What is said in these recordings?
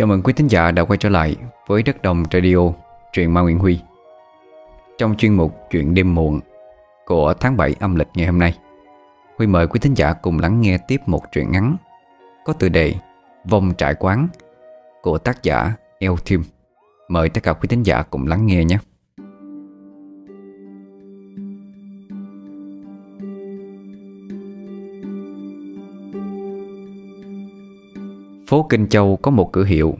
Chào mừng quý thính giả đã quay trở lại với Đất Đồng Radio truyện ma Nguyễn Huy. Trong chuyên mục Chuyện đêm muộn của tháng 7 âm lịch ngày hôm nay, Huy mời quý thính giả cùng lắng nghe tiếp một truyện ngắn có tựa đề Vòng Trại Quán của tác giả El Thim. Mời tất cả quý thính giả cùng lắng nghe nhé. Phố Kinh Châu có một cửa hiệu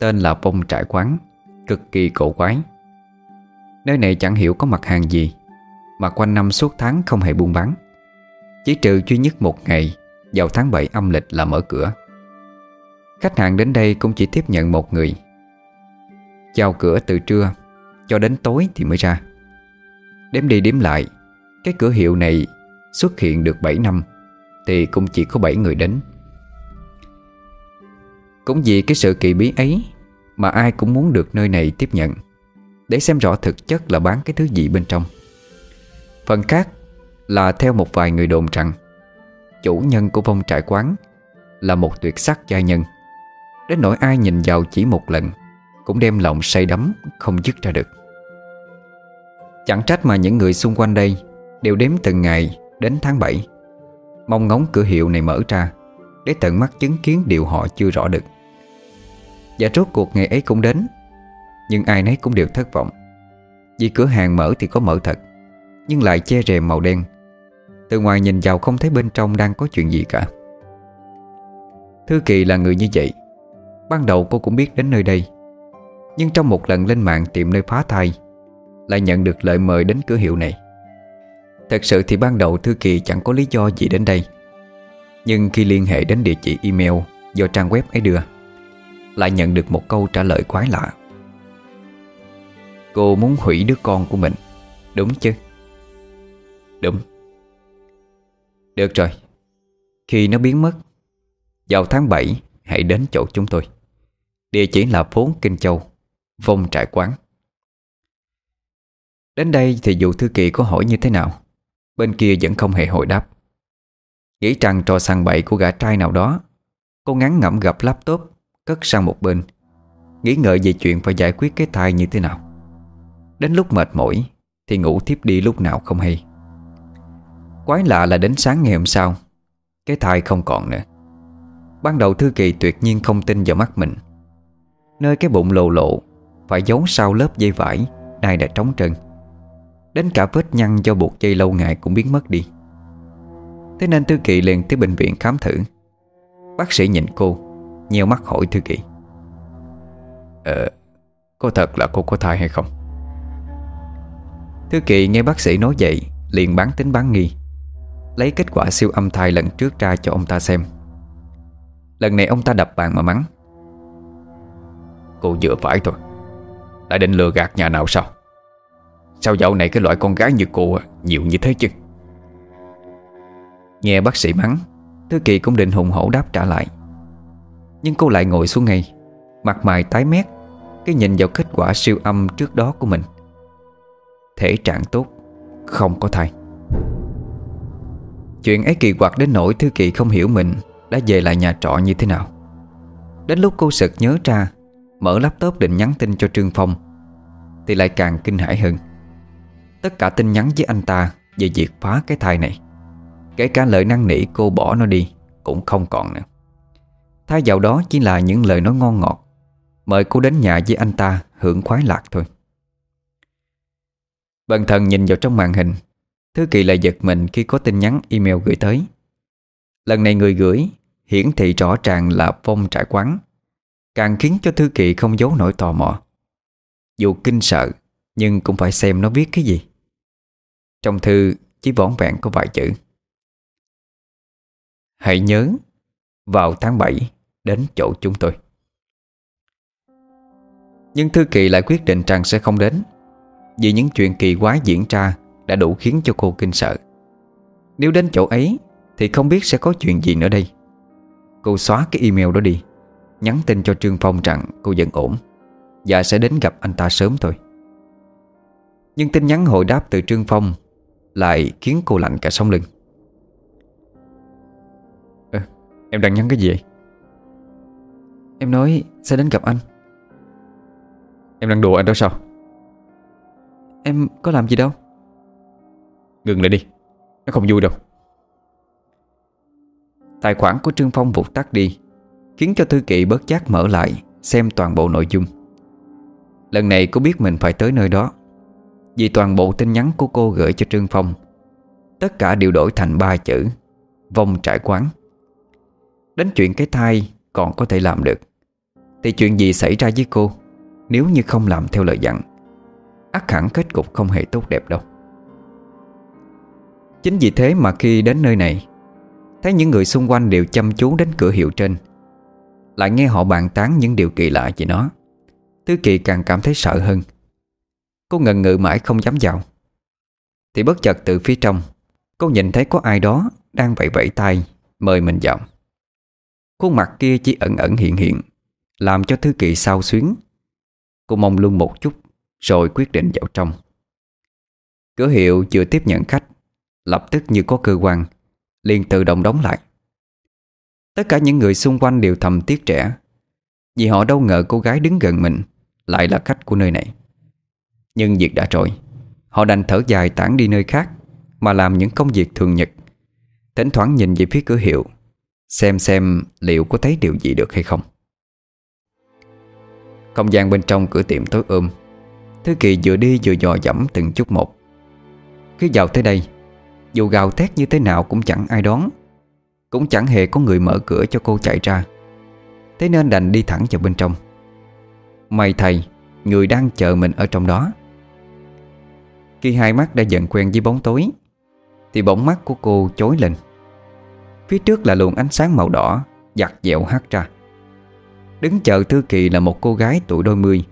tên là Vòng Trại Quán, cực kỳ cổ quái. Nơi này chẳng hiểu có mặt hàng gì mà quanh năm suốt tháng không hề buôn bán, chỉ trừ duy nhất một ngày vào tháng 7 âm lịch là mở cửa. Khách hàng đến đây cũng chỉ tiếp nhận một người, chào cửa từ trưa cho đến tối thì mới ra. Đếm đi đếm lại, cái cửa hiệu này xuất hiện được 7 năm thì cũng chỉ có 7 người đến. Cũng vì cái sự kỳ bí ấy mà ai cũng muốn được nơi này tiếp nhận để xem rõ thực chất là bán cái thứ gì bên trong. Phần khác là theo một vài người đồn rằng chủ nhân của Vòng Trại Quán là một tuyệt sắc giai nhân, đến nỗi ai nhìn vào chỉ một lần cũng đem lòng say đắm không dứt ra được. Chẳng trách mà những người xung quanh đây đều đếm từng ngày đến tháng 7, mong ngóng cửa hiệu này mở ra để tận mắt chứng kiến điều họ chưa rõ được. Và rốt cuộc ngày ấy cũng đến, nhưng ai nấy cũng đều thất vọng. Vì cửa hàng mở thì có mở thật, nhưng lại che rèm màu đen, từ ngoài nhìn vào không thấy bên trong đang có chuyện gì cả. Thư Kỳ là người như vậy. Ban đầu cô cũng biết đến nơi đây, nhưng trong một lần lên mạng tìm nơi phá thai, lại nhận được lời mời đến cửa hiệu này. Thật sự thì ban đầu Thư Kỳ chẳng có lý do gì đến đây, nhưng khi liên hệ đến địa chỉ email do trang web ấy đưa, lại nhận được một câu trả lời quái lạ. Cô muốn hủy đứa con của mình, đúng chứ? Đúng. Được rồi, khi nó biến mất, vào tháng 7 hãy đến chỗ chúng tôi. Địa chỉ là Phố Kinh Châu, Vòng Trại Quán. Đến đây thì dù Thư Kỳ có hỏi như thế nào, bên kia vẫn không hề hồi đáp. Nghĩ rằng trò sàng bậy của gã trai nào đó, cô ngán ngẩm gặp laptop, cất sang một bên, nghĩ ngợi về chuyện phải giải quyết cái thai như thế nào. Đến lúc mệt mỏi thì ngủ thiếp đi lúc nào không hay. Quái lạ là đến sáng ngày hôm sau, cái thai không còn nữa. Ban đầu Thư Kỳ tuyệt nhiên không tin vào mắt mình. Nơi cái bụng lồ lộ phải giấu sau lớp dây vải nay đã trống trơn, đến cả vết nhăn do buộc dây lâu ngày cũng biến mất đi. Thế nên Thư Kỳ liền tới bệnh viện khám thử. Bác sĩ nhìn cô, nheo mắt hỏi Thư Kỳ: Có thật là cô có thai hay không? Thư Kỳ nghe bác sĩ nói vậy liền bán tính bán nghi, lấy kết quả siêu âm thai lần trước ra cho ông ta xem. Lần này ông ta đập bàn mà mắng: Cô vừa phải thôi, lại định lừa gạt nhà nào sao? Sao dạo này cái loại con gái như cô nhiều như thế chứ? Nghe bác sĩ mắng, Thư Kỳ cũng định hùng hổ đáp trả lại, nhưng cô lại ngồi xuống ngay, mặt mày tái mét cái nhìn vào kết quả siêu âm trước đó của mình. Thể trạng tốt, không có thai. Chuyện ấy kỳ quặc đến nỗi Thư Kỳ không hiểu mình đã về lại nhà trọ như thế nào. Đến lúc cô sực nhớ ra, mở laptop định nhắn tin cho Trương Phong thì lại càng kinh hãi hơn. Tất cả tin nhắn với anh ta về việc phá cái thai này, kể cả lời năn nỉ cô bỏ nó đi cũng không còn nữa. Thay vào đó chỉ là những lời nói ngon ngọt mời cô đến nhà với anh ta hưởng khoái lạc thôi. Bần thần nhìn vào trong màn hình, Thư Kỳ lại giật mình khi có tin nhắn email gửi tới. Lần này người gửi hiển thị rõ ràng là Vòng Trại Quán, càng khiến cho Thư Kỳ không giấu nổi tò mò. Dù kinh sợ nhưng cũng phải xem nó viết cái gì. Trong thư chỉ vỏn vẹn có vài chữ: Hãy nhớ, vào tháng 7 đến chỗ chúng tôi. Nhưng Thư Kỳ lại quyết định rằng sẽ không đến, vì những chuyện kỳ quái diễn ra đã đủ khiến cho cô kinh sợ. Nếu đến chỗ ấy thì không biết sẽ có chuyện gì nữa đây. Cô xóa cái email đó đi, nhắn tin cho Trương Phong rằng cô vẫn ổn và sẽ đến gặp anh ta sớm thôi. Nhưng tin nhắn hồi đáp từ Trương Phong lại khiến cô lạnh cả sống lưng. Em đang nhắn cái gì vậy? Em nói sẽ đến gặp anh. Em đang đùa anh đó sao? Em có làm gì đâu. Ngừng lại đi, nó không vui đâu. Tài khoản của Trương Phong vụt tắt đi, khiến cho Thư Kỳ bớt giác mở lại xem toàn bộ nội dung. Lần này cô biết mình phải tới nơi đó, vì toàn bộ tin nhắn của cô gửi cho Trương Phong tất cả đều đổi thành 3 chữ: Vòng Trại Quán. Đến chuyện cái thai còn có thể làm được, thì chuyện gì xảy ra với cô nếu như không làm theo lời dặn, ắt hẳn kết cục không hề tốt đẹp đâu. Chính vì thế mà khi đến nơi này, thấy những người xung quanh đều chăm chú đến cửa hiệu trên, lại nghe họ bàn tán những điều kỳ lạ về nó, Thư Kỳ càng cảm thấy sợ hơn. Cô ngần ngừ mãi không dám vào, thì bất chợt từ phía trong, cô nhìn thấy có ai đó đang vẫy vẫy tay mời mình vào. Khuôn mặt kia chỉ ẩn ẩn hiện hiện, làm cho Thư Kỳ xao xuyến. Cô mong luôn một chút rồi quyết định vào trong. Cửa hiệu chưa tiếp nhận khách, lập tức như có cơ quan, liền tự động đóng lại. Tất cả những người xung quanh đều thầm tiếc trẻ, vì họ đâu ngờ cô gái đứng gần mình lại là khách của nơi này. Nhưng việc đã rồi, họ đành thở dài tản đi nơi khác mà làm những công việc thường nhật, thỉnh thoảng nhìn về phía cửa hiệu, xem liệu có thấy điều gì được hay không. Không gian bên trong cửa tiệm tối om, Thư Kỳ vừa đi vừa dò dẫm từng chút một. Khi vào tới đây, dù gào thét như thế nào cũng chẳng ai đón, cũng chẳng hề có người mở cửa cho cô chạy ra, thế nên đành đi thẳng vào bên trong. May thay, người đang chờ mình ở trong đó. Khi hai mắt đã dần quen với bóng tối, thì bỗng mắt của cô chói lên. Phía trước là luồng ánh sáng màu đỏ giặt dẹo hắt ra. Đứng chờ Thư Kỳ là một cô gái tuổi đôi mươi,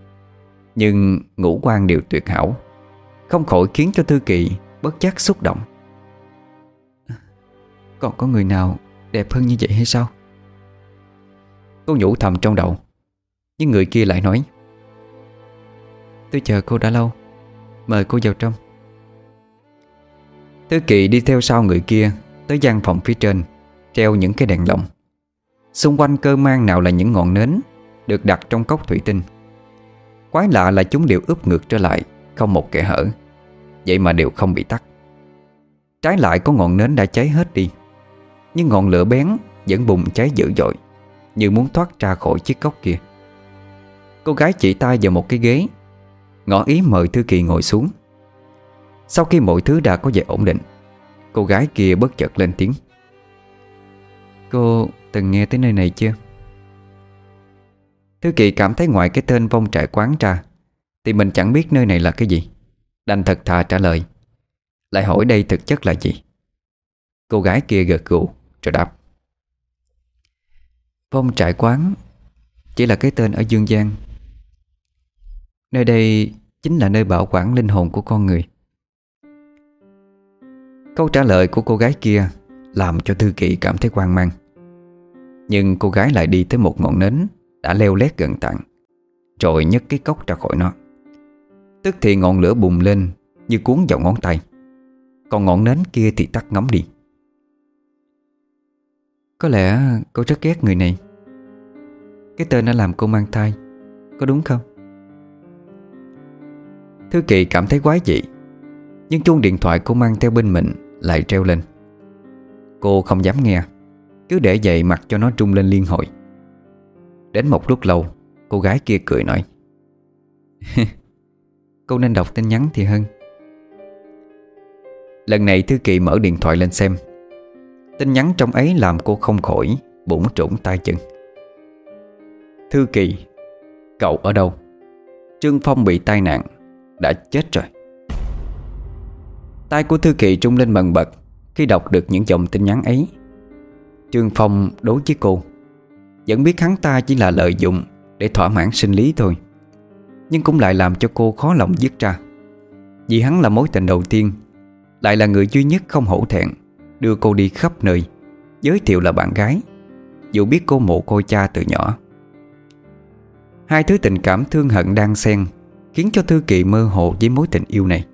nhưng ngũ quan đều tuyệt hảo, không khỏi khiến cho Thư Kỳ bất giác xúc động. Còn có người nào đẹp hơn như vậy hay sao? Cô nhủ thầm trong đầu. Nhưng người kia lại nói: Tôi chờ cô đã lâu, mời cô vào trong. Thư Kỳ đi theo sau người kia tới gian phòng phía trên, treo những cái đèn lồng. Xung quanh cơ mang nào là những ngọn nến được đặt trong cốc thủy tinh. Quái lạ là chúng đều úp ngược trở lại, không một kẽ hở, vậy mà đều không bị tắt. Trái lại có ngọn nến đã cháy hết đi, nhưng ngọn lửa bén vẫn bùng cháy dữ dội, như muốn thoát ra khỏi chiếc cốc kia. Cô gái chỉ tay vào một cái ghế, ngỏ ý mời Thư Kỳ ngồi xuống. Sau khi mọi thứ đã có vẻ ổn định, cô gái kia bất chợt lên tiếng: Cô từng nghe tới nơi này chưa? Thư Kỳ cảm thấy ngoài cái tên Vong Trại Quán ra, thì mình chẳng biết nơi này là cái gì, đành thật thà trả lời. Lại hỏi đây thực chất là gì. Cô gái kia gật gù rồi đáp: Vong Trại Quán chỉ là cái tên ở dương gian. Nơi đây chính là nơi bảo quản linh hồn của con người. Câu trả lời của cô gái kia làm cho Thư Kỳ cảm thấy hoang mang. Nhưng cô gái lại đi tới một ngọn nến đã leo lét gần tàn, rồi nhấc cái cốc ra khỏi nó. Tức thì ngọn lửa bùng lên như cuốn vào ngón tay, còn ngọn nến kia thì tắt ngấm đi. Có lẽ cô rất ghét người này. Cái tên đã làm cô mang thai, có đúng không? Thư Kỳ cảm thấy quái dị, nhưng chuông điện thoại cô mang theo bên mình lại treo lên. Cô không dám nghe, cứ để vậy mặc cho nó rung lên liên hồi. Đến một lúc lâu, cô gái kia cười nói: Cô nên đọc tin nhắn thì hơn. Lần này Thư Kỳ mở điện thoại lên xem. Tin nhắn trong ấy làm cô không khỏi bủn trủn tay chân. Thư Kỳ: Cậu ở đâu? Trương Phong bị tai nạn, đã chết rồi. Tay của Thư Kỳ rung lên bần bật khi đọc được những dòng tin nhắn ấy. Trương Phong đối với cô, vẫn biết hắn ta chỉ là lợi dụng để thỏa mãn sinh lý thôi, nhưng cũng lại làm cho cô khó lòng dứt ra, vì hắn là mối tình đầu tiên, lại là người duy nhất không hổ thẹn đưa cô đi khắp nơi, giới thiệu là bạn gái, dù biết cô mồ côi cha từ nhỏ. Hai thứ tình cảm thương hận đan xen khiến cho Thư Kỳ mơ hồ với mối tình yêu này,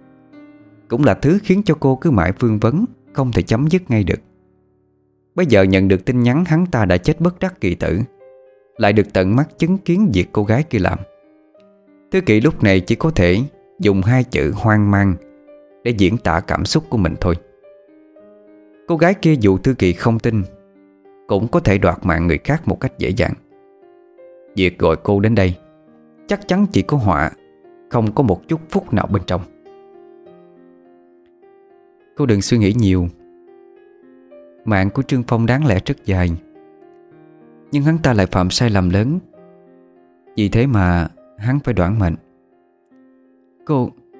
cũng là thứ khiến cho cô cứ mãi vương vấn, không thể chấm dứt ngay được. Bây giờ nhận được tin nhắn hắn ta đã chết bất đắc kỳ tử, lại được tận mắt chứng kiến việc cô gái kia làm. Thư Kỳ lúc này chỉ có thể dùng hai chữ hoang mang để diễn tả cảm xúc của mình thôi. Cô gái kia dù Thư Kỳ không tin cũng có thể đoạt mạng người khác một cách dễ dàng. Việc gọi cô đến đây chắc chắn chỉ có họa, không có một chút phúc nào bên trong. Cô đừng suy nghĩ nhiều. Mạng của Trương Phong đáng lẽ rất dài, nhưng hắn ta lại phạm sai lầm lớn, vì thế mà hắn phải đoản mệnh.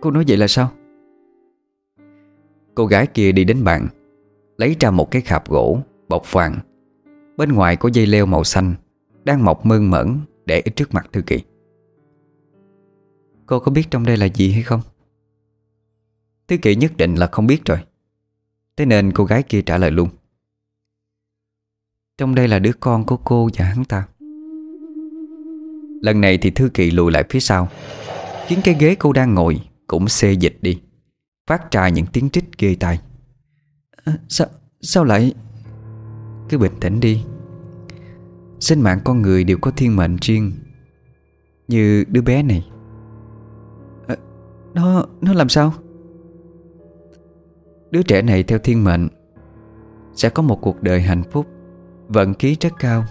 Cô nói vậy là sao? Cô gái kia đi đến bàn, lấy ra một cái khạp gỗ bọc vàng, bên ngoài có dây leo màu xanh đang mọc mơn mởn để ở trước mặt Thư Kỳ. Cô có biết trong đây là gì hay không? Thư Kỳ nhất định là không biết rồi, thế nên cô gái kia trả lời luôn. Trong đây là đứa con của cô và hắn ta. Lần này thì Thư Kỳ lùi lại phía sau, khiến cái ghế cô đang ngồi cũng xê dịch đi, phát ra những tiếng rít ghê tai. Sao lại... Cứ bình tĩnh đi. Sinh mạng con người đều có thiên mệnh riêng, như đứa bé này. Nó làm sao? Đứa trẻ này theo thiên mệnh sẽ có một cuộc đời hạnh phúc, vận khí rất cao.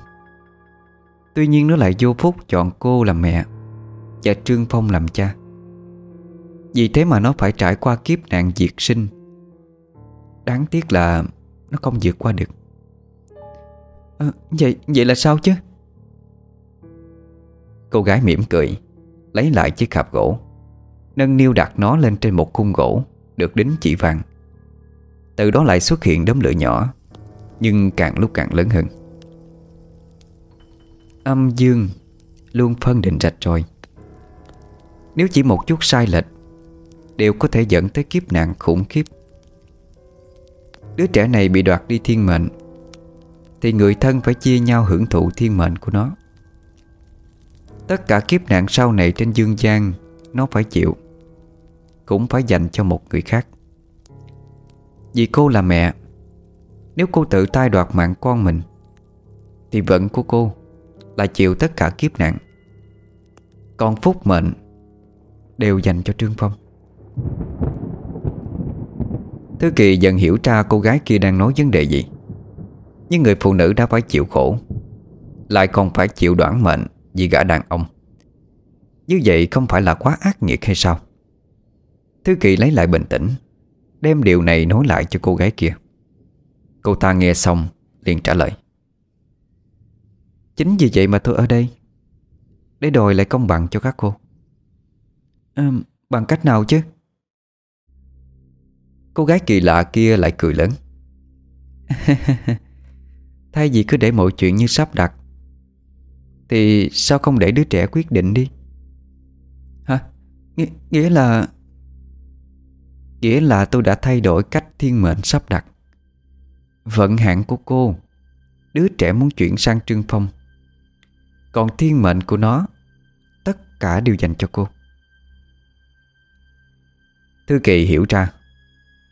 Tuy nhiên nó lại vô phúc chọn cô làm mẹ và Trương Phong làm cha. Vì thế mà nó phải trải qua kiếp nạn diệt sinh. Đáng tiếc là nó không vượt qua được. Vậy là sao chứ? Cô gái mỉm cười, lấy lại chiếc hạp gỗ, nâng niu đặt nó lên trên một khung gỗ được đính chỉ vàng. Từ đó lại xuất hiện đốm lửa nhỏ, nhưng càng lúc càng lớn hơn. Âm dương luôn phân định rạch ròi, nếu chỉ một chút sai lệch đều có thể dẫn tới kiếp nạn khủng khiếp. Đứa trẻ này bị đoạt đi thiên mệnh thì người thân phải chia nhau hưởng thụ thiên mệnh của nó. Tất cả kiếp nạn sau này trên dương gian nó phải chịu cũng phải dành cho một người khác. Vì cô là mẹ, nếu cô tự tay đoạt mạng con mình thì vận của cô là chịu tất cả kiếp nạn, còn phúc mệnh đều dành cho Trương Phong. Thư Kỳ dần hiểu ra cô gái kia đang nói vấn đề gì. Nhưng người phụ nữ đã phải chịu khổ, lại còn phải chịu đoản mệnh vì gã đàn ông, như vậy không phải là quá ác nghiệt hay sao? Thư Kỳ lấy lại bình tĩnh, đem điều này nói lại cho cô gái kia. Cô ta nghe xong liền trả lời. Chính vì vậy mà tôi ở đây, để đòi lại công bằng cho các cô. Bằng cách nào chứ? Cô gái kỳ lạ kia lại cười lớn. Thay vì cứ để mọi chuyện như sắp đặt thì sao không để đứa trẻ quyết định đi? Hả? Nghĩa là tôi đã thay đổi cách thiên mệnh sắp đặt. Vận hạn của cô, đứa trẻ muốn chuyển sang Trương Phong, còn thiên mệnh của nó tất cả đều dành cho cô. Thư Kỳ hiểu ra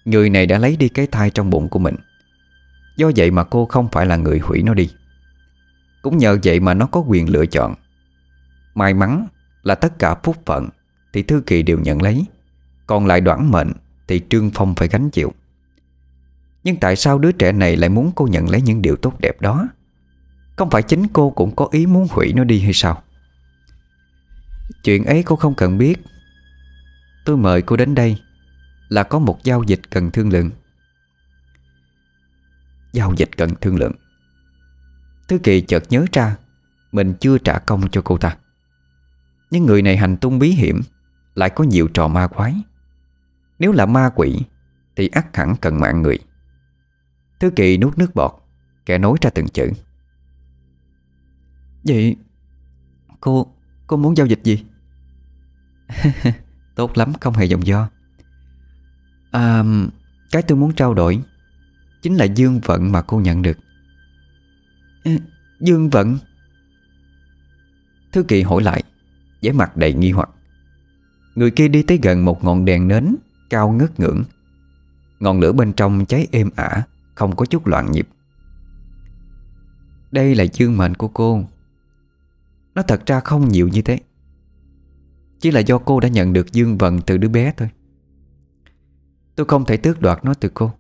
người này đã lấy đi cái thai trong bụng của mình, do vậy mà cô không phải là người hủy nó đi. Cũng nhờ vậy mà nó có quyền lựa chọn. May mắn là tất cả phúc phận thì Thư Kỳ đều nhận lấy, còn lại đoản mệnh thì Trương Phong phải gánh chịu. Nhưng tại sao đứa trẻ này lại muốn cô nhận lấy những điều tốt đẹp đó? Không phải chính cô cũng có ý muốn hủy nó đi hay sao? Chuyện ấy cô không cần biết. Tôi mời cô đến đây là có một giao dịch cần thương lượng. Giao dịch cần thương lượng. Thư Kỳ chợt nhớ ra mình chưa trả công cho cô ta. Nhưng người này hành tung bí hiểm, lại có nhiều trò ma quái. Nếu là ma quỷ thì ắt hẳn cần mạng người. Thư Kỳ nuốt nước bọt, kẻ nói ra từng chữ. Vậy cô muốn giao dịch gì? Tốt lắm, không hề dòng do. Cái tôi muốn trao đổi chính là dương vận mà cô nhận được. Dương vận? Thư Kỳ hỏi lại, vẻ mặt đầy nghi hoặc. Người kia đi tới gần một ngọn đèn nến cao ngất ngưỡng. Ngọn lửa bên trong cháy êm ả, không có chút loạn nhịp. Đây là dương mệnh của cô, nó thật ra không nhiều như thế, chỉ là do cô đã nhận được dương vận từ đứa bé thôi. Tôi không thể tước đoạt nó từ cô,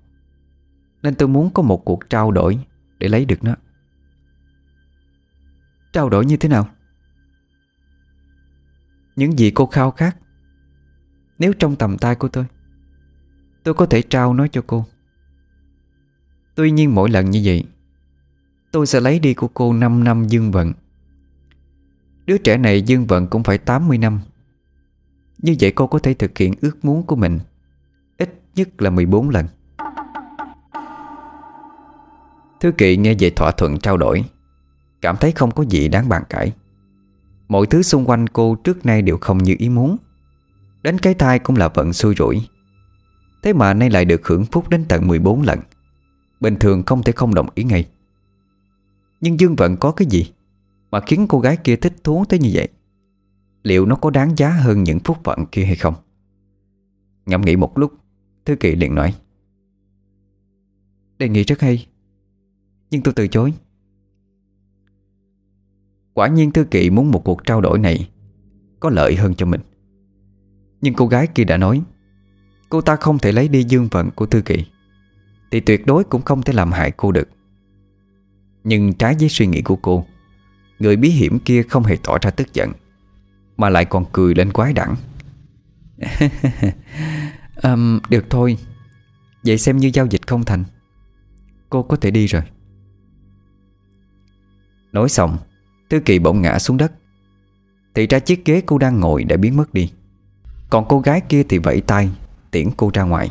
nên tôi muốn có một cuộc trao đổi để lấy được nó. Trao đổi như thế nào? Những gì cô khao khát, nếu trong tầm tay của tôi có thể trao nó cho cô. Tuy nhiên mỗi lần như vậy, tôi sẽ lấy đi của cô 5 năm dương vận. Đứa trẻ này dương vận cũng phải 80 năm. Như vậy cô có thể thực hiện ước muốn của mình ít nhất là 14 lần. Thư Kỳ nghe về thỏa thuận trao đổi, cảm thấy không có gì đáng bàn cãi. Mọi thứ xung quanh cô trước nay đều không như ý muốn. Đến cái thai cũng là vận xui rủi, thế mà nay lại được hưởng phúc đến tận 14 lần. Bình thường không thể không đồng ý ngay. Nhưng dương vận có cái gì mà khiến cô gái kia thích thú tới như vậy? Liệu nó có đáng giá hơn những phúc vận kia hay không? Ngẫm nghĩ một lúc, Thư Kỳ liền nói: đề nghị rất hay, nhưng tôi từ chối. Quả nhiên Thư Kỳ muốn một cuộc trao đổi này có lợi hơn cho mình. Nhưng cô gái kia đã nói cô ta không thể lấy đi dương vận của Thư Kỳ, thì tuyệt đối cũng không thể làm hại cô được. Nhưng trái với suy nghĩ của cô, người bí hiểm kia không hề tỏ ra tức giận, mà lại còn cười lên quái đản. Được thôi, vậy xem như giao dịch không thành, cô có thể đi rồi. Nói xong, Thư Kỳ bỗng ngã xuống đất. Thì ra chiếc ghế cô đang ngồi đã biến mất đi, còn cô gái kia thì vẫy tay tiễn cô ra ngoài.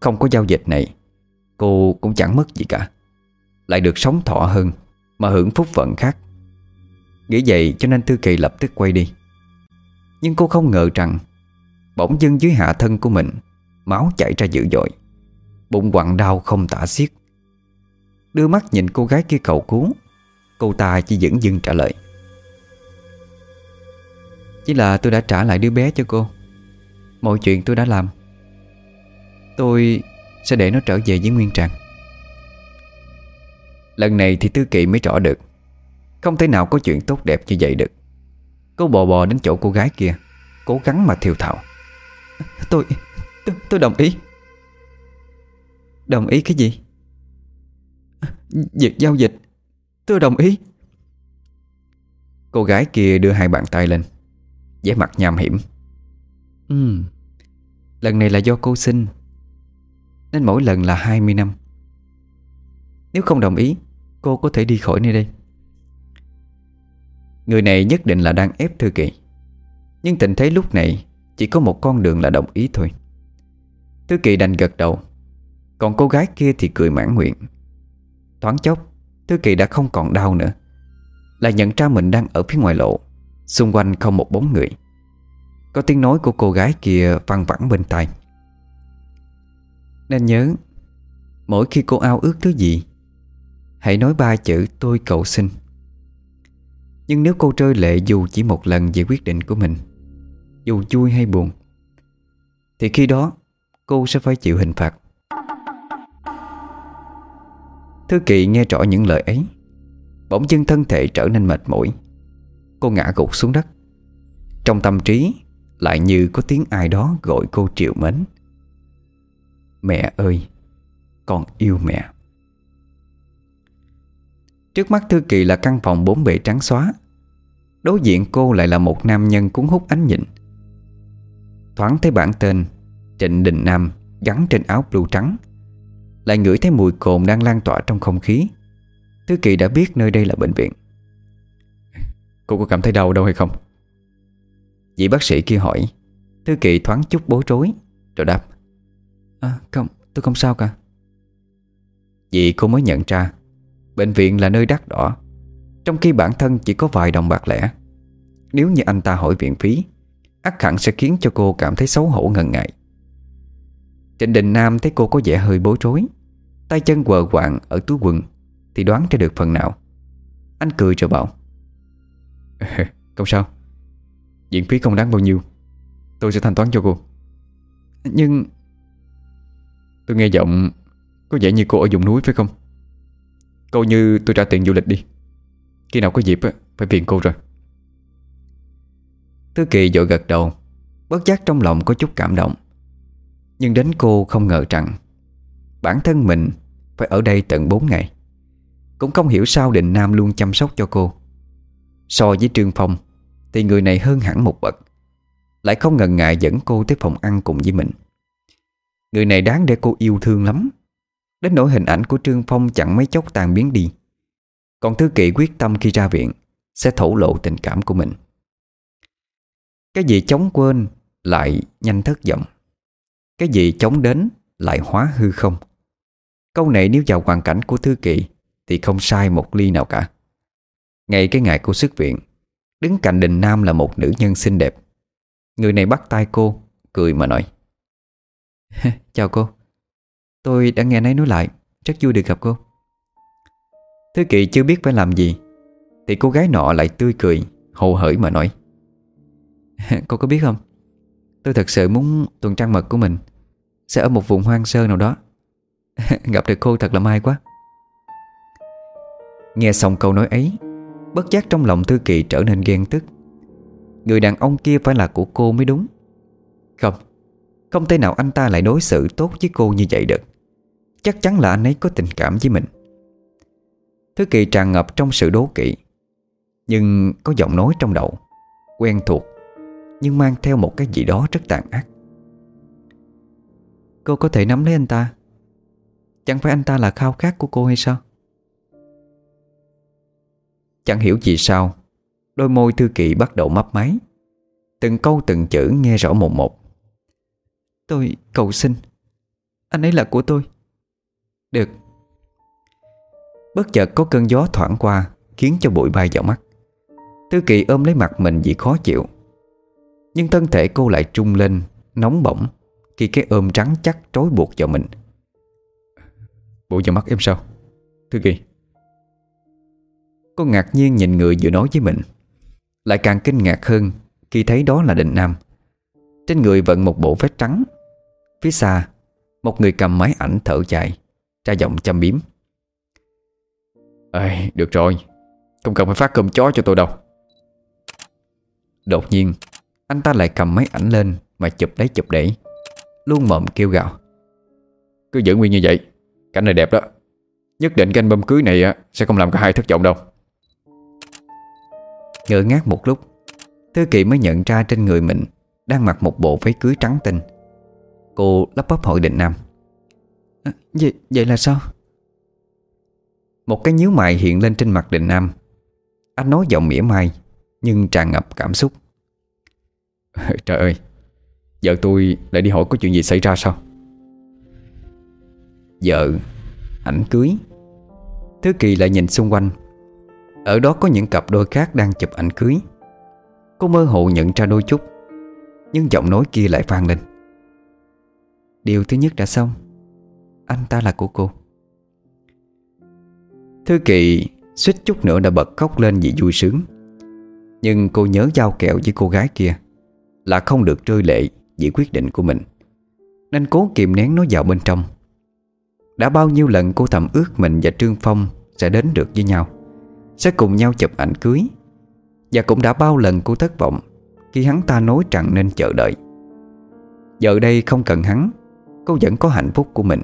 Không có giao dịch này, cô cũng chẳng mất gì cả, lại được sống thọ hơn mà hưởng phúc vận khác. Nghĩ vậy cho nên Thư Kỳ lập tức quay đi. Nhưng cô không ngờ rằng bỗng dưng dưới hạ thân của mình máu chảy ra dữ dội, bụng quặn đau không tả xiết. Đưa mắt nhìn cô gái kia cầu cứu, cô ta chỉ dửng dưng trả lời: chỉ là tôi đã trả lại đứa bé cho cô, mọi chuyện tôi đã làm, tôi sẽ để nó trở về với nguyên trạng. Lần này thì Thư Kỳ mới rõ được, không thể nào có chuyện tốt đẹp như vậy được. Cô bò bò đến chỗ cô gái kia, cố gắng mà thiều thào: Tôi đồng ý. Đồng ý cái gì? Việc giao dịch tôi đồng ý. Cô gái kia đưa hai bàn tay lên, vẻ mặt nham hiểm: lần này là do cô xin, nên mỗi lần là 20 năm. Nếu không đồng ý, cô có thể đi khỏi nơi đây. Người này nhất định là đang ép Thư Kỳ, nhưng tình thế lúc này chỉ có một con đường là đồng ý thôi. Thư Kỳ đành gật đầu, còn cô gái kia thì cười mãn nguyện. Thoáng chốc, Thư Kỳ đã không còn đau nữa, lại nhận ra mình đang ở phía ngoài lộ, xung quanh không một bóng người. Có tiếng nói của cô gái kia văng vẳng bên tai: nên nhớ, mỗi khi cô ao ước thứ gì, hãy nói 3 chữ tôi cầu xin. Nhưng nếu cô rơi lệ dù chỉ một lần về quyết định của mình, dù vui hay buồn, thì khi đó cô sẽ phải chịu hình phạt. Thư Kỳ nghe rõ những lời ấy, bỗng dưng thân thể trở nên mệt mỏi. Cô ngã gục xuống đất. Trong tâm trí lại như có tiếng ai đó gọi cô triệu mến: mẹ ơi, con yêu mẹ. Trước mắt Thư Kỳ là căn phòng 4 bề trắng xóa. Đối diện cô lại là một nam nhân cuốn hút ánh nhịn. Thoáng thấy bảng tên Trịnh Đình Nam gắn trên áo blue trắng, lại ngửi thấy mùi cồn đang lan tỏa trong không khí. Thư Kỳ đã biết nơi đây là bệnh viện. Cô có cảm thấy đau đâu hay không? Vị bác sĩ kia hỏi. Thư Kỳ thoáng chút bối rối rồi đáp: Không, tôi không sao cả. Vì cô mới nhận ra bệnh viện là nơi đắt đỏ, trong khi bản thân chỉ có vài đồng bạc lẻ. Nếu như anh ta hỏi viện phí, ắt hẳn sẽ khiến cho cô cảm thấy xấu hổ ngần ngại. Trịnh Đình Nam thấy cô có vẻ hơi bối rối, tay chân quờ quạng ở túi quần, thì đoán ra được phần nào. Anh cười rồi bảo: Không sao, viện phí không đáng bao nhiêu, tôi sẽ thanh toán cho cô. Nhưng tôi nghe giọng có vẻ như cô ở vùng núi phải không? Cô như tôi trả tiền du lịch đi, khi nào có dịp phải phiền cô rồi. Thư Kỳ vội gật đầu, bất giác trong lòng có chút cảm động. Nhưng đến cô không ngờ rằng bản thân mình phải ở đây tận 4 ngày. Cũng không hiểu sao Định Nam luôn chăm sóc cho cô. So với Trương Phong thì người này hơn hẳn một bậc, lại không ngần ngại dẫn cô tới phòng ăn cùng với mình. Người này đáng để cô yêu thương lắm, đến nỗi hình ảnh của Trương Phong chẳng mấy chốc tan biến đi. Còn Thư Kỳ quyết tâm khi ra viện sẽ thổ lộ tình cảm của mình. Cái gì chóng quên lại nhanh thất vọng, cái gì chóng đến lại hóa hư không. Câu này nếu vào hoàn cảnh của Thư Kỳ thì không sai một ly nào cả. Ngay cái ngày cô xuất viện, đứng cạnh Đình Nam là một nữ nhân xinh đẹp. Người này bắt tay cô, cười mà nói: Chào cô, tôi đã nghe nấy nói lại, rất vui được gặp cô. Thư Kỳ chưa biết phải làm gì thì cô gái nọ lại tươi cười, hồ hởi mà nói: Cô có biết không, tôi thật sự muốn tuần trăng mật của mình sẽ ở một vùng hoang sơ nào đó. Gặp được cô thật là may quá. Nghe xong câu nói ấy, bất giác trong lòng Thư Kỳ trở nên ghen tức. Người đàn ông kia phải là của cô mới đúng. Không thể nào anh ta lại đối xử tốt với cô như vậy được. Chắc chắn là anh ấy có tình cảm với mình. Thư Kỳ tràn ngập trong sự đố kỵ. Nhưng có giọng nói trong đầu quen thuộc, nhưng mang theo một cái gì đó rất tàn ác. Cô có thể nắm lấy anh ta. Chẳng phải anh ta là khao khát của cô hay sao? Chẳng hiểu vì sao, đôi môi Thư Kỳ bắt đầu mấp máy. Từng câu từng chữ nghe rõ mồn một. Tôi cầu xin, anh ấy là của tôi. Được. Bất chợt có cơn gió thoảng qua, khiến cho bụi bay vào mắt. Thư Kỳ ôm lấy mặt mình vì khó chịu. Nhưng thân thể cô lại trung lên, nóng bỏng khi cái ôm trắng chắc trói buộc vào mình. Bụi vào mắt em sao, Thư Kỳ? Cô ngạc nhiên nhìn người vừa nói với mình, lại càng kinh ngạc hơn khi thấy đó là Định Nam. Trên người vận một bộ vest trắng. Phía xa, một người cầm máy ảnh thở dài, ra giọng châm biếm: Ê, được rồi, không cần phải phát cơm chó cho tôi đâu. Đột nhiên, anh ta lại cầm máy ảnh lên mà chụp lấy chụp để, luôn mồm kêu gào: Cứ giữ nguyên như vậy, cảnh này đẹp đó. Nhất định cái album cưới này sẽ không làm cả hai thất vọng đâu. Ngơ ngác một lúc, Thư Kỳ mới nhận ra trên người mình đang mặc một bộ váy cưới trắng tinh. Cô lắp bắp hỏi Định Nam: Vậy là sao? Một cái nhíu mày hiện lên trên mặt Định Nam. Anh nói giọng mỉa mai nhưng tràn ngập cảm xúc: Trời ơi, vợ tôi lại đi hỏi có chuyện gì xảy ra sao? Vợ, ảnh cưới. Thư Kỳ lại nhìn xung quanh. Ở đó có những cặp đôi khác đang chụp ảnh cưới. Cô mơ hồ nhận ra đôi chút, nhưng giọng nói kia lại vang lên: Điều thứ nhất đã xong, anh ta là của cô. Thư Kỳ suýt chút nữa đã bật khóc lên vì vui sướng. Nhưng cô nhớ giao kèo với cô gái kia là không được rơi lệ vì quyết định của mình, nên cố kìm nén nó vào bên trong. Đã bao nhiêu lần cô thầm ước mình và Trương Phong sẽ đến được với nhau, sẽ cùng nhau chụp ảnh cưới. Và cũng đã bao lần cô thất vọng khi hắn ta nói rằng nên chờ đợi. Giờ đây không cần hắn, cô vẫn có hạnh phúc của mình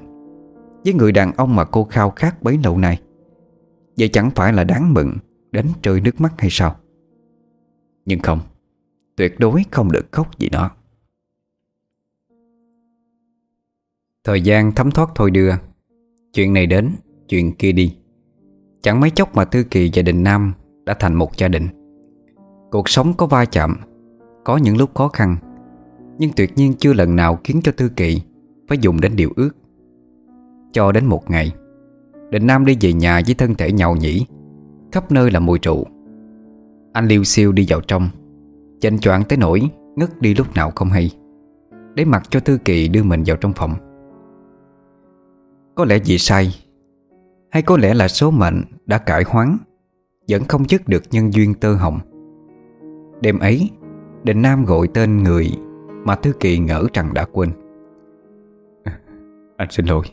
với người đàn ông mà cô khao khát bấy lâu nay. Vậy chẳng phải là đáng mừng đến trơi nước mắt hay sao? Nhưng không, tuyệt đối không được khóc gì đó. Thời gian thấm thoát thôi đưa, chuyện này đến, chuyện kia đi. Chẳng mấy chốc mà Thư Kỳ và Đình Nam đã thành một gia đình. Cuộc sống có va chạm, có những lúc khó khăn, nhưng tuyệt nhiên chưa lần nào khiến cho Thư Kỳ phải dùng đến điều ước. Cho đến một ngày, Định Nam đi về nhà với thân thể nhàu nhĩ, khắp nơi là mùi rượu. Anh liêu xiêu đi vào trong, chênh choạng tới nỗi ngất đi lúc nào không hay, để mặc cho Thư Kỳ đưa mình vào trong phòng. Có lẽ vì sai, hay có lẽ là số mệnh đã cải hoán, vẫn không dứt được nhân duyên tơ hồng. Đêm ấy, Định Nam gọi tên người mà Thư Kỳ ngỡ rằng đã quên. Anh xin lỗi.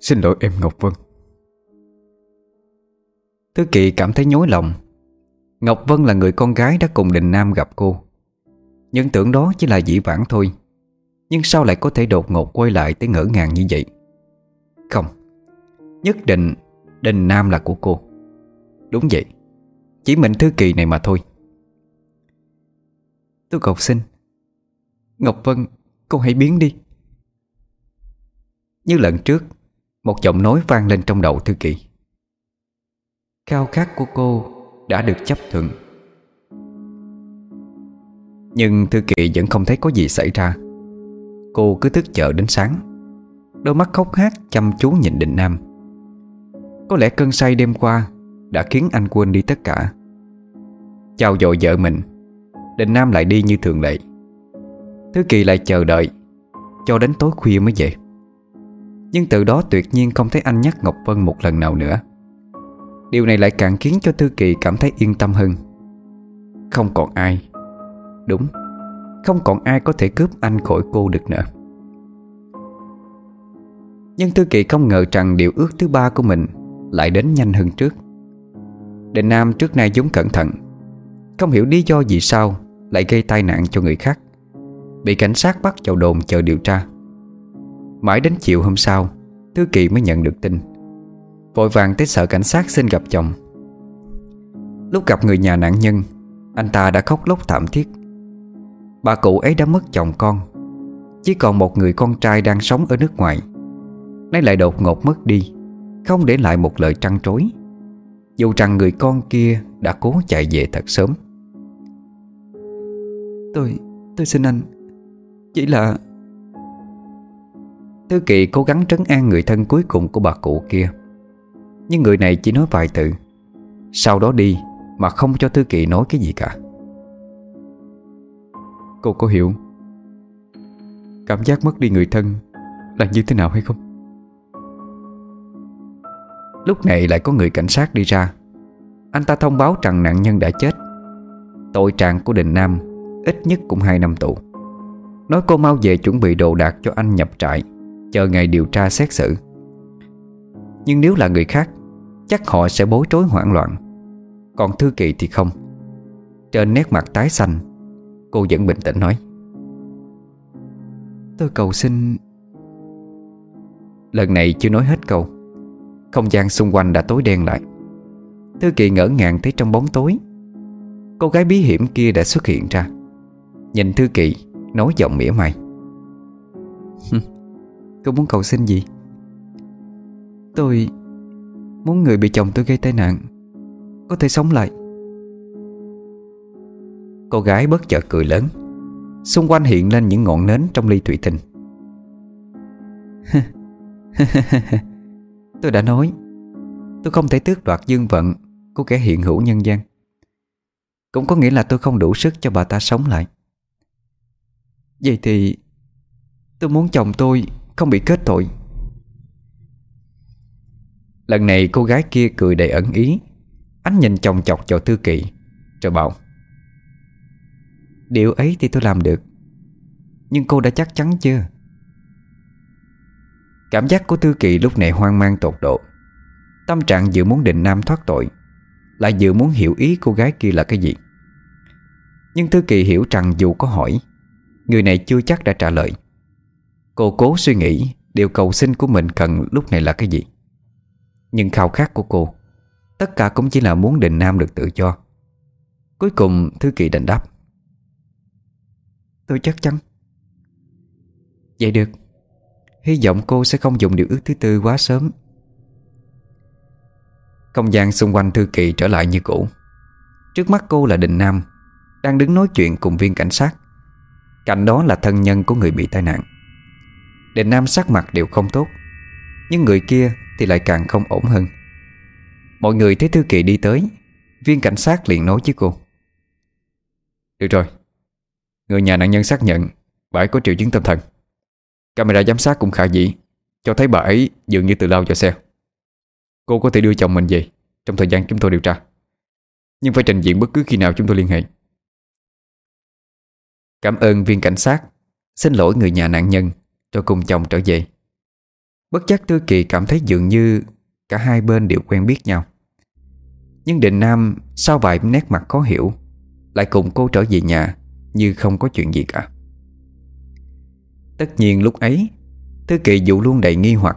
Xin lỗi em Ngọc Vân. Thư Kỳ cảm thấy nhói lòng Ngọc Vân là người con gái đã cùng Định Nam gặp cô. Những tưởng đó chỉ là dĩ vãng thôi, nhưng sao lại có thể đột ngột quay lại tới ngỡ ngàng như vậy? Không, nhất định Định Nam là của cô. Đúng vậy, chỉ mình Thư Kỳ này mà thôi. Tôi cầu xin Ngọc Vân, cô hãy biến đi. Như lần trước, một giọng nói vang lên trong đầu Thư Kỳ. Khao khát của cô đã được chấp thuận. Nhưng Thư Kỳ vẫn không thấy có gì xảy ra. Cô cứ thức chờ đến sáng, đôi mắt khóc hát chăm chú nhìn Định Nam. Có lẽ cơn say đêm qua đã khiến anh quên đi tất cả. Chào dội vợ mình, Định Nam lại đi như thường lệ. Thư Kỳ lại chờ đợi cho đến tối khuya mới về. Nhưng từ đó tuyệt nhiên không thấy anh nhắc Ngọc Vân một lần nào nữa. Điều này lại càng khiến cho Thư Kỳ cảm thấy yên tâm hơn. Không còn ai, đúng, không còn ai có thể cướp anh khỏi cô được nữa. Nhưng Thư Kỳ không ngờ rằng điều ước thứ ba của mình lại đến nhanh hơn trước. Định Nam trước nay vốn cẩn thận, không hiểu lý do vì sao lại gây tai nạn cho người khác, bị cảnh sát bắt vào đồn chờ điều tra. Mãi đến chiều hôm sau, Thư Kỳ mới nhận được tin, vội vàng tới sở cảnh sát xin gặp chồng. Lúc gặp người nhà nạn nhân, anh ta đã khóc lóc thảm thiết. Bà cụ ấy đã mất chồng con, chỉ còn một người con trai đang sống ở nước ngoài, nay lại đột ngột mất đi, không để lại một lời trăn trối, dù rằng người con kia đã cố chạy về thật sớm. Tôi xin anh, chỉ là... Thư Kỳ cố gắng trấn an người thân cuối cùng của bà cụ kia, nhưng người này chỉ nói vài từ, sau đó đi mà không cho Thư Kỳ nói cái gì cả. Cô có hiểu cảm giác mất đi người thân là như thế nào hay không? Lúc này lại có người cảnh sát đi ra. Anh ta thông báo rằng nạn nhân đã chết. Tội trạng của Định Nam ít nhất cũng 2 năm tù. Nói cô mau về chuẩn bị đồ đạc cho anh nhập trại, chờ ngày điều tra xét xử. Nhưng nếu là người khác, chắc họ sẽ bối rối hoảng loạn. Còn Thư Kỳ thì không. Trên nét mặt tái xanh, cô vẫn bình tĩnh nói: Tôi cầu xin... Lần này chưa nói hết câu, không gian xung quanh đã tối đen lại. Thư Kỳ ngỡ ngàng thấy trong bóng tối, cô gái bí hiểm kia đã xuất hiện ra, nhìn Thư Kỳ nói giọng mỉa mai: Cô muốn cầu xin gì? Tôi muốn người bị chồng tôi gây tai nạn có thể sống lại. Cô gái bất chợt cười lớn. Xung quanh hiện lên những ngọn nến trong ly thủy tinh. Tôi đã nói, tôi không thể tước đoạt dương vận của kẻ hiện hữu nhân gian, cũng có nghĩa là tôi không đủ sức cho bà ta sống lại. Vậy thì tôi muốn chồng tôi không bị kết tội. Lần này cô gái kia cười đầy ẩn ý. Ánh nhìn chòng chọc vào Thư Kỳ rồi bảo: Điều ấy thì tôi làm được, nhưng cô đã chắc chắn chưa? Cảm giác của Thư Kỳ lúc này hoang mang tột độ. Tâm trạng vừa muốn Định Nam thoát tội, lại vừa muốn hiểu ý cô gái kia là cái gì. Nhưng Thư Kỳ hiểu rằng dù có hỏi, người này chưa chắc đã trả lời. Cô cố suy nghĩ điều cầu xin của mình cần lúc này là cái gì. Nhưng khao khát của cô, tất cả cũng chỉ là muốn Định Nam được tự do. Cuối cùng Thư Kỳ đành đáp: Tôi chắc chắn. Vậy được, hy vọng cô sẽ không dùng điều ước thứ tư quá sớm. Không gian xung quanh Thư Kỳ trở lại như cũ. Trước mắt cô là Định Nam, đang đứng nói chuyện cùng viên cảnh sát. Cạnh đó là thân nhân của người bị tai nạn. Định Nam sắc mặt đều không tốt, nhưng người kia thì lại càng không ổn hơn. Mọi người thấy Thư Kỳ đi tới, viên cảnh sát liền nói với cô: Được rồi, người nhà nạn nhân xác nhận bà ấy có triệu chứng tâm thần. Camera giám sát cũng khả dĩ cho thấy bà ấy dường như tự lao vào xe. Cô có thể đưa chồng mình về trong thời gian chúng tôi điều tra, nhưng phải trình diện bất cứ khi nào chúng tôi liên hệ. Cảm ơn viên cảnh sát, xin lỗi người nhà nạn nhân, rồi cùng chồng trở về. Bất giác Thư Kỳ cảm thấy dường như cả hai bên đều quen biết nhau, Nhưng Định Nam sau vài nét mặt khó hiểu lại cùng cô trở về nhà như không có chuyện gì cả. Tất nhiên lúc ấy Thư Kỳ dù luôn đầy nghi hoặc,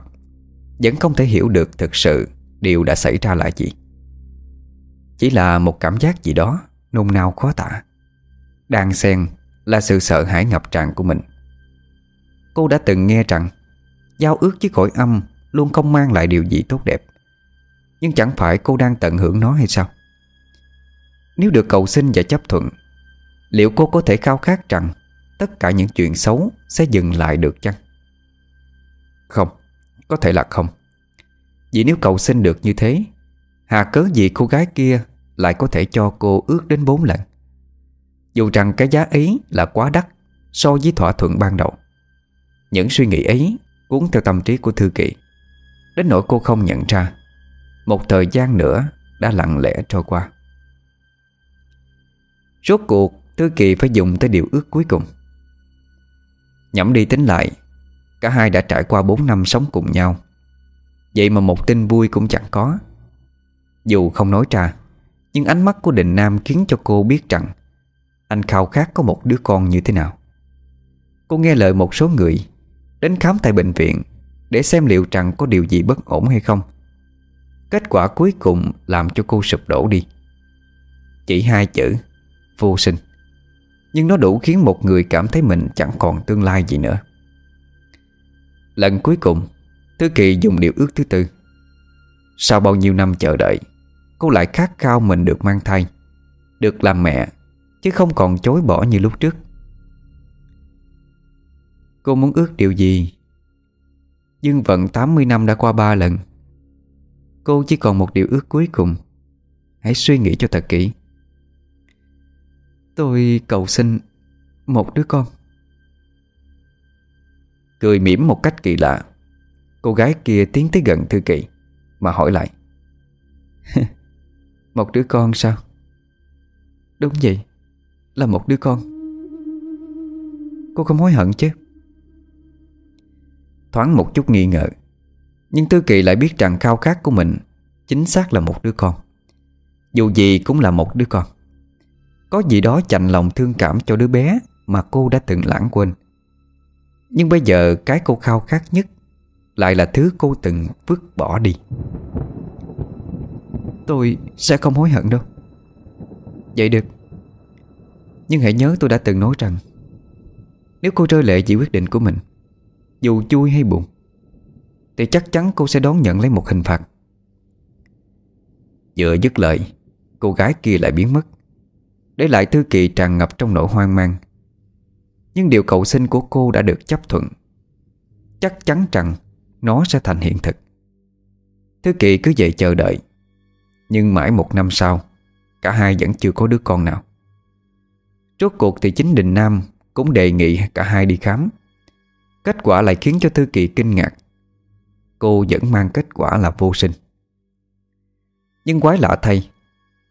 vẫn không thể hiểu được thực sự điều đã xảy ra là gì. Chỉ là một cảm giác gì đó nôn nao khó tả, đan xen là sự sợ hãi ngập tràn của mình. Cô đã từng nghe rằng giao ước với cõi âm luôn không mang lại điều gì tốt đẹp, nhưng chẳng phải cô đang tận hưởng nó hay sao? Nếu được cầu xin và chấp thuận, liệu cô có thể khao khát rằng tất cả những chuyện xấu sẽ dừng lại được chăng? Không, có thể là không. Vì nếu cầu xin được như thế, hà cớ gì cô gái kia lại có thể cho cô ước đến 4 lần, dù rằng cái giá ấy là quá đắt so với thỏa thuận ban đầu. Những suy nghĩ ấy cuốn theo tâm trí của Thư Kỳ đến nỗi cô không nhận ra một thời gian nữa đã lặng lẽ trôi qua. Rốt cuộc Thư Kỳ phải dùng tới điều ước cuối cùng. Nhẩm đi tính lại, cả hai đã trải qua 4 năm sống cùng nhau, vậy mà một tin vui cũng chẳng có. Dù không nói ra, nhưng ánh mắt của Định Nam khiến cho cô biết rằng anh khao khát có một đứa con như thế nào. Cô nghe lời một số người đến khám tại bệnh viện để xem liệu rằng có điều gì bất ổn hay không. Kết quả cuối cùng làm cho cô sụp đổ đi. Chỉ 2 chữ: vô sinh. Nhưng nó đủ khiến một người cảm thấy mình chẳng còn tương lai gì nữa. Lần cuối cùng Thư Kỳ dùng điều ước thứ 4. Sau bao nhiêu năm chờ đợi, cô lại khát khao mình được mang thai, được làm mẹ, chứ không còn chối bỏ như lúc trước. Cô muốn ước điều gì? Nhưng vận 80 năm đã qua 3 lần. Cô chỉ còn một điều ước cuối cùng. Hãy suy nghĩ cho thật kỹ. Tôi cầu xin một đứa con. Cười mỉm một cách kỳ lạ, cô gái kia tiến tới gần Thư Kỳ mà hỏi lại. Một đứa con sao? Đúng vậy, là một đứa con. Cô không hối hận chứ? Thoáng một chút nghi ngờ, nhưng Thư Kỳ lại biết rằng khao khát của mình chính xác là một đứa con. Dù gì cũng là một đứa con. Có gì đó chạnh lòng thương cảm cho đứa bé mà cô đã từng lãng quên. Nhưng bây giờ cái cô khao khát nhất lại là thứ cô từng vứt bỏ đi. Tôi sẽ không hối hận đâu. Vậy được. Nhưng hãy nhớ tôi đã từng nói rằng nếu cô rơi lệ vì quyết định của mình, dù vui hay buồn, thì chắc chắn cô sẽ đón nhận lấy một hình phạt. Vừa dứt lời, cô gái kia lại biến mất, để lại Thư Kỳ tràn ngập trong nỗi hoang mang. Nhưng điều cầu xin của cô đã được chấp thuận, chắc chắn rằng nó sẽ thành hiện thực. Thư Kỳ cứ vậy chờ đợi, nhưng mãi 1 năm sau, cả hai vẫn chưa có đứa con nào. Rốt cuộc thì chính Đình Nam cũng đề nghị cả hai đi khám. Kết quả lại khiến cho Thư Kỳ kinh ngạc. Cô vẫn mang kết quả là vô sinh. Nhưng quái lạ thay,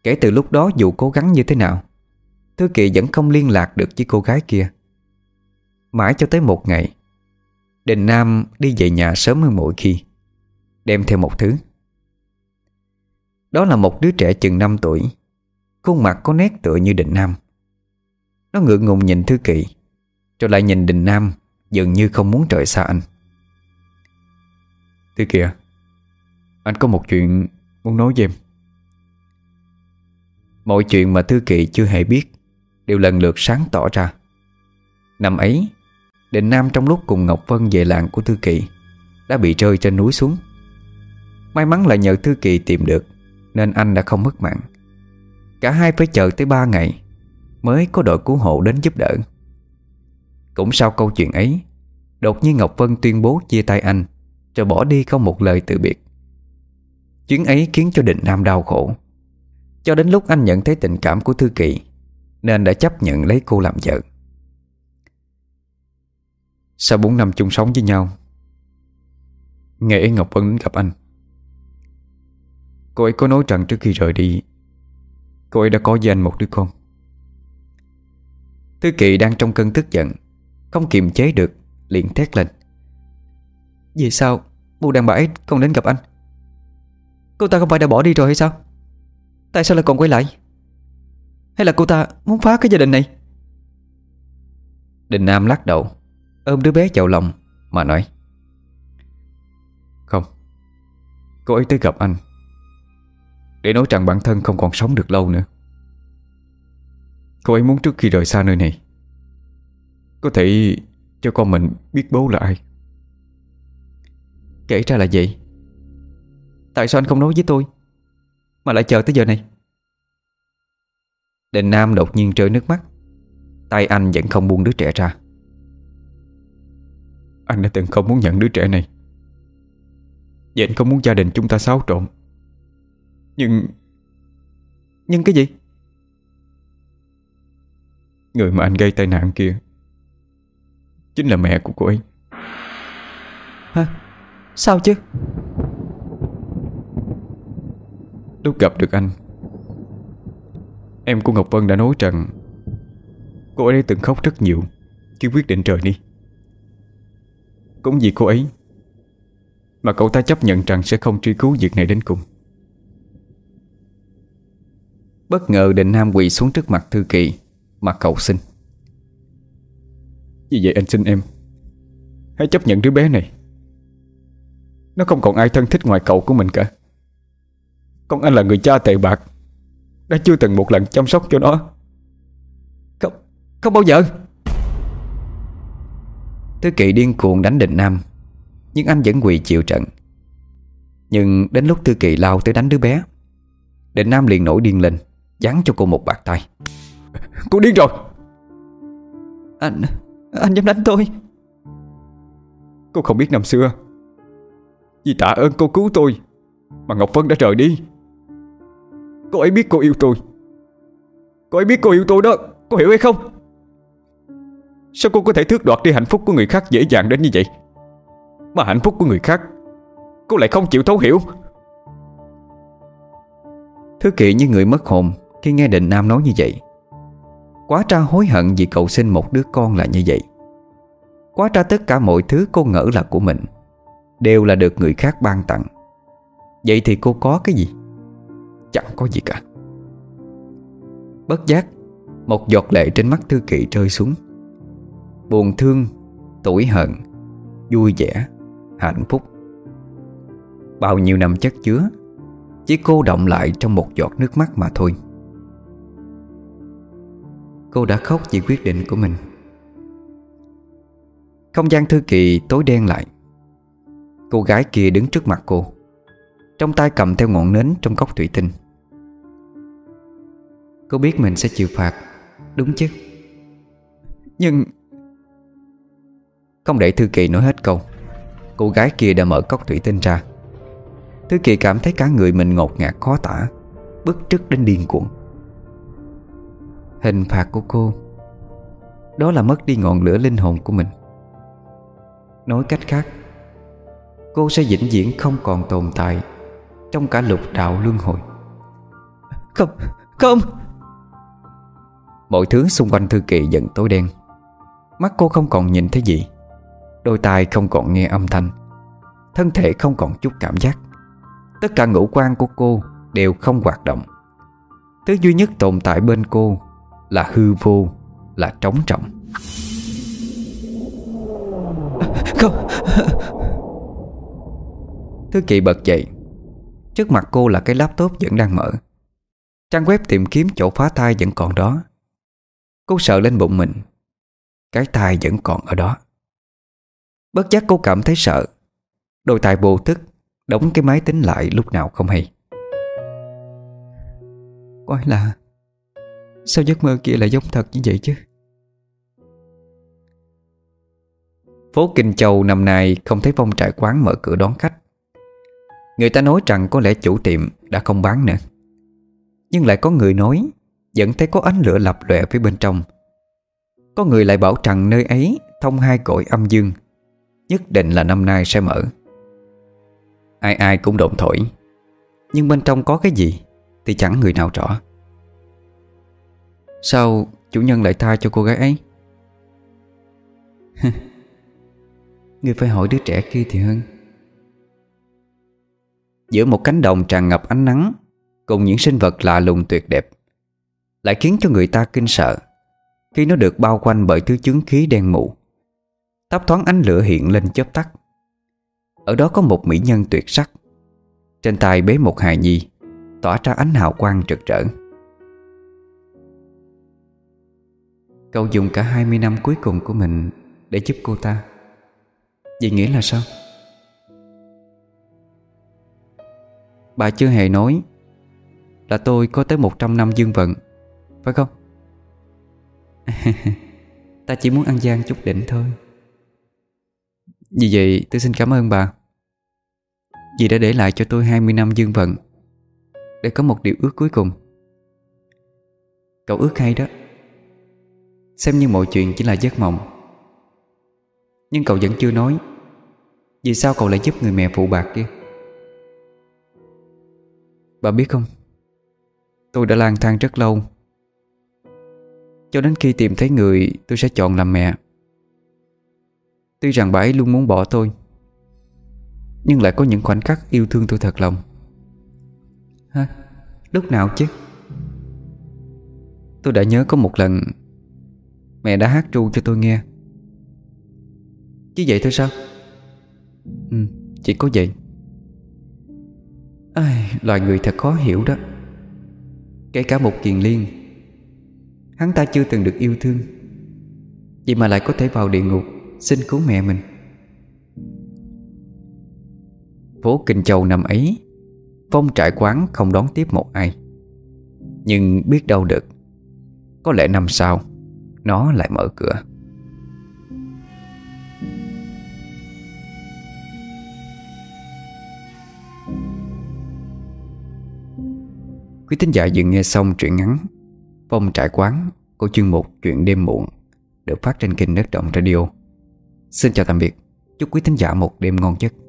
kể từ lúc đó dù cố gắng như thế nào, Thư Kỳ vẫn không liên lạc được với cô gái kia. Mãi cho tới một ngày, Đình Nam đi về nhà sớm hơn mỗi khi, đem theo một thứ. Đó là một đứa trẻ chừng 5 tuổi, khuôn mặt có nét tựa như Định Nam. Nó ngượng ngùng nhìn Thư Kỳ, rồi lại nhìn Đình Nam, dường như không muốn rời xa anh. Thư Kỳ, anh có một chuyện muốn nói với em. Mọi chuyện mà Thư Kỳ chưa hề biết đều lần lượt sáng tỏ ra. Năm ấy, Định Nam trong lúc cùng Ngọc Vân về làng của Thư Kỳ đã bị rơi trên núi xuống. May mắn là nhờ Thư Kỳ tìm được nên anh đã không mất mạng. Cả hai phải chờ tới 3 ngày mới có đội cứu hộ đến giúp đỡ. Cũng sau câu chuyện ấy, đột nhiên Ngọc Vân tuyên bố chia tay anh, rồi bỏ đi không một lời từ biệt. Chuyến ấy khiến cho Định Nam đau khổ, cho đến lúc anh nhận thấy tình cảm của Thư Kỳ nên đã chấp nhận lấy cô làm vợ. Sau 4 năm chung sống với nhau, ngày ấy Ngọc Vân đến gặp anh. Cô ấy có nói rằng trước khi rời đi, cô ấy đã có với anh một đứa con. Thư Kỳ đang trong cơn tức giận, không kiềm chế được, liền thét lên. Vì sao mụ đàn bà ấy không đến gặp anh? Cô ta không phải đã bỏ đi rồi hay sao? Tại sao lại còn quay lại? Hay là cô ta muốn phá cái gia đình này? Định Nam lắc đầu, ôm đứa bé vào lòng mà nói: Không, cô ấy tới gặp anh để nói rằng bản thân không còn sống được lâu nữa. Cô ấy muốn trước khi rời xa nơi này có thể cho con mình biết bố là ai. Kể ra là vậy. Tại sao anh không nói với tôi mà lại chờ tới giờ này? Định Nam đột nhiên rơi nước mắt. Tay anh vẫn không buông đứa trẻ ra. Anh đã từng không muốn nhận đứa trẻ này, vậy anh không muốn gia đình chúng ta xáo trộn. Nhưng cái gì? Người mà anh gây tai nạn kia chính là mẹ của cô ấy. Hả? Sao chứ? Lúc gặp được anh, em của Ngọc Vân đã nói rằng cô ấy từng khóc rất nhiều khi quyết định rời đi. Cũng vì cô ấy mà cậu ta chấp nhận rằng sẽ không truy cứu việc này đến cùng. Bất ngờ Định Nam quỳ xuống trước mặt Thư Kỳ mà cầu xin: Vì vậy anh xin em, hãy chấp nhận đứa bé này. Nó không còn ai thân thích ngoài cậu của mình cả. Con anh là người cha tệ bạc, đã chưa từng một lần chăm sóc cho nó. Không bao giờ. Thư Kỳ điên cuồng đánh Định Nam, nhưng anh vẫn quỳ chịu trận. Nhưng đến lúc Thư Kỳ lao tới đánh đứa bé, Định Nam liền nổi điên lên, giáng cho cô một bạt tay. Cô điên rồi. Anh dám đánh tôi? Cô không biết năm xưa vì tạ ơn cô cứu tôi mà Ngọc Vân đã rời đi. Cô ấy biết cô yêu tôi. Cô ấy biết cô yêu tôi đó. Cô hiểu hay không? Sao cô có thể thước đoạt đi hạnh phúc của người khác dễ dàng đến như vậy? Mà hạnh phúc của người khác cô lại không chịu thấu hiểu. Thư Kỳ như người mất hồn khi nghe Định Nam nói như vậy. Quá tra hối hận vì cậu sinh một đứa con là như vậy. Quá tra tất cả mọi thứ cô ngỡ là của mình đều là được người khác ban tặng. Vậy thì cô có cái gì? Chẳng có gì cả. Bất giác, một giọt lệ trên mắt Thư Kỳ rơi xuống. Buồn thương, tủi hận, vui vẻ, hạnh phúc, bao nhiêu năm chất chứa chỉ cô đọng lại trong một giọt nước mắt mà thôi. Cô đã khóc vì quyết định của mình. Không gian Thư Kỳ tối đen lại. Cô gái kia đứng trước mặt cô, trong tay cầm theo ngọn nến trong cốc thủy tinh. Cô biết mình sẽ chịu phạt, đúng chứ? Nhưng... Không để Thư Kỳ nói hết câu, cô gái kia đã mở cốc thủy tinh ra. Thư Kỳ cảm thấy cả người mình ngột ngạt khó tả, bức rứt đến điên cuồng. Hình phạt của cô, đó là mất đi ngọn lửa linh hồn của mình. Nói cách khác, cô sẽ vĩnh viễn không còn tồn tại trong cả lục đạo luân hồi. Không, không. Mọi thứ xung quanh Thư Kỳ dần tối đen. Mắt cô không còn nhìn thấy gì, đôi tai không còn nghe âm thanh, thân thể không còn chút cảm giác. Tất cả ngũ quan của cô đều không hoạt động. Thứ duy nhất tồn tại bên cô là hư vô, là trống rỗng. Không. Thư Kỳ bật dậy. Trước mặt cô là cái laptop vẫn đang mở. Trang web tìm kiếm chỗ phá thai vẫn còn đó. Cô sợ lên bụng mình. Cái thai vẫn còn ở đó. Bất giác cô cảm thấy sợ. Đôi tay vô thức đóng cái máy tính lại lúc nào không hay. Coi là sao giấc mơ kia lại giống thật như vậy chứ? Phố Kinh Châu năm nay không thấy Vòng Trại Quán mở cửa đón khách. Người ta nói rằng có lẽ chủ tiệm đã không bán nữa. Nhưng lại có người nói vẫn thấy có ánh lửa lập lòe phía bên trong. Có người lại bảo rằng nơi ấy thông hai cõi âm dương, nhất định là năm nay sẽ mở. Ai ai cũng đồn thổi, nhưng bên trong có cái gì thì chẳng người nào rõ. Sao chủ nhân lại tha cho cô gái ấy? Người phải hỏi đứa trẻ kia thì hơn. Giữa một cánh đồng tràn ngập ánh nắng, cùng những sinh vật lạ lùng tuyệt đẹp, lại khiến cho người ta kinh sợ khi nó được bao quanh bởi thứ chứng khí đen mù, thấp thoáng ánh lửa hiện lên chớp tắt. Ở đó có một mỹ nhân tuyệt sắc, trên tay bế một hài nhi, tỏa ra ánh hào quang rực rỡ. Cậu dùng cả 20 năm cuối cùng của mình để giúp cô ta. Vậy nghĩa là sao? Bà chưa hề nói là tôi có tới 100 năm dương vận, phải không? Ta chỉ muốn ăn gian chút đỉnh thôi. Vì vậy tôi xin cảm ơn bà, vì đã để lại cho tôi 20 năm dương vận để có một điều ước cuối cùng. Cậu ước hay đó, xem như mọi chuyện chỉ là giấc mộng. Nhưng cậu vẫn chưa nói vì sao cậu lại giúp người mẹ phụ bạc kia. Bà biết không, tôi đã lang thang rất lâu, cho đến khi tìm thấy người tôi sẽ chọn làm mẹ. Tuy rằng bà ấy luôn muốn bỏ tôi, nhưng lại có những khoảnh khắc yêu thương tôi thật lòng. Hả? Lúc nào chứ? Tôi đã nhớ có một lần mẹ đã hát ru cho tôi nghe. Chứ vậy thôi sao? Ừ, chỉ có vậy. Ai, loài người thật khó hiểu đó. Kể cả một kiền liên, hắn ta chưa từng được yêu thương, vậy mà lại có thể vào địa ngục xin cứu mẹ mình. Phố Kinh Châu năm ấy, Vòng Trại Quán không đón tiếp một ai. Nhưng biết đâu được, có lẽ năm sau nó lại mở cửa. Quý thính giả vừa nghe xong truyện ngắn Vòng Trại Quán của chuyên mục Chuyện Đêm Muộn được phát trên kênh Đất Động Radio. Xin chào tạm biệt, chúc quý thính giả một đêm ngon giấc.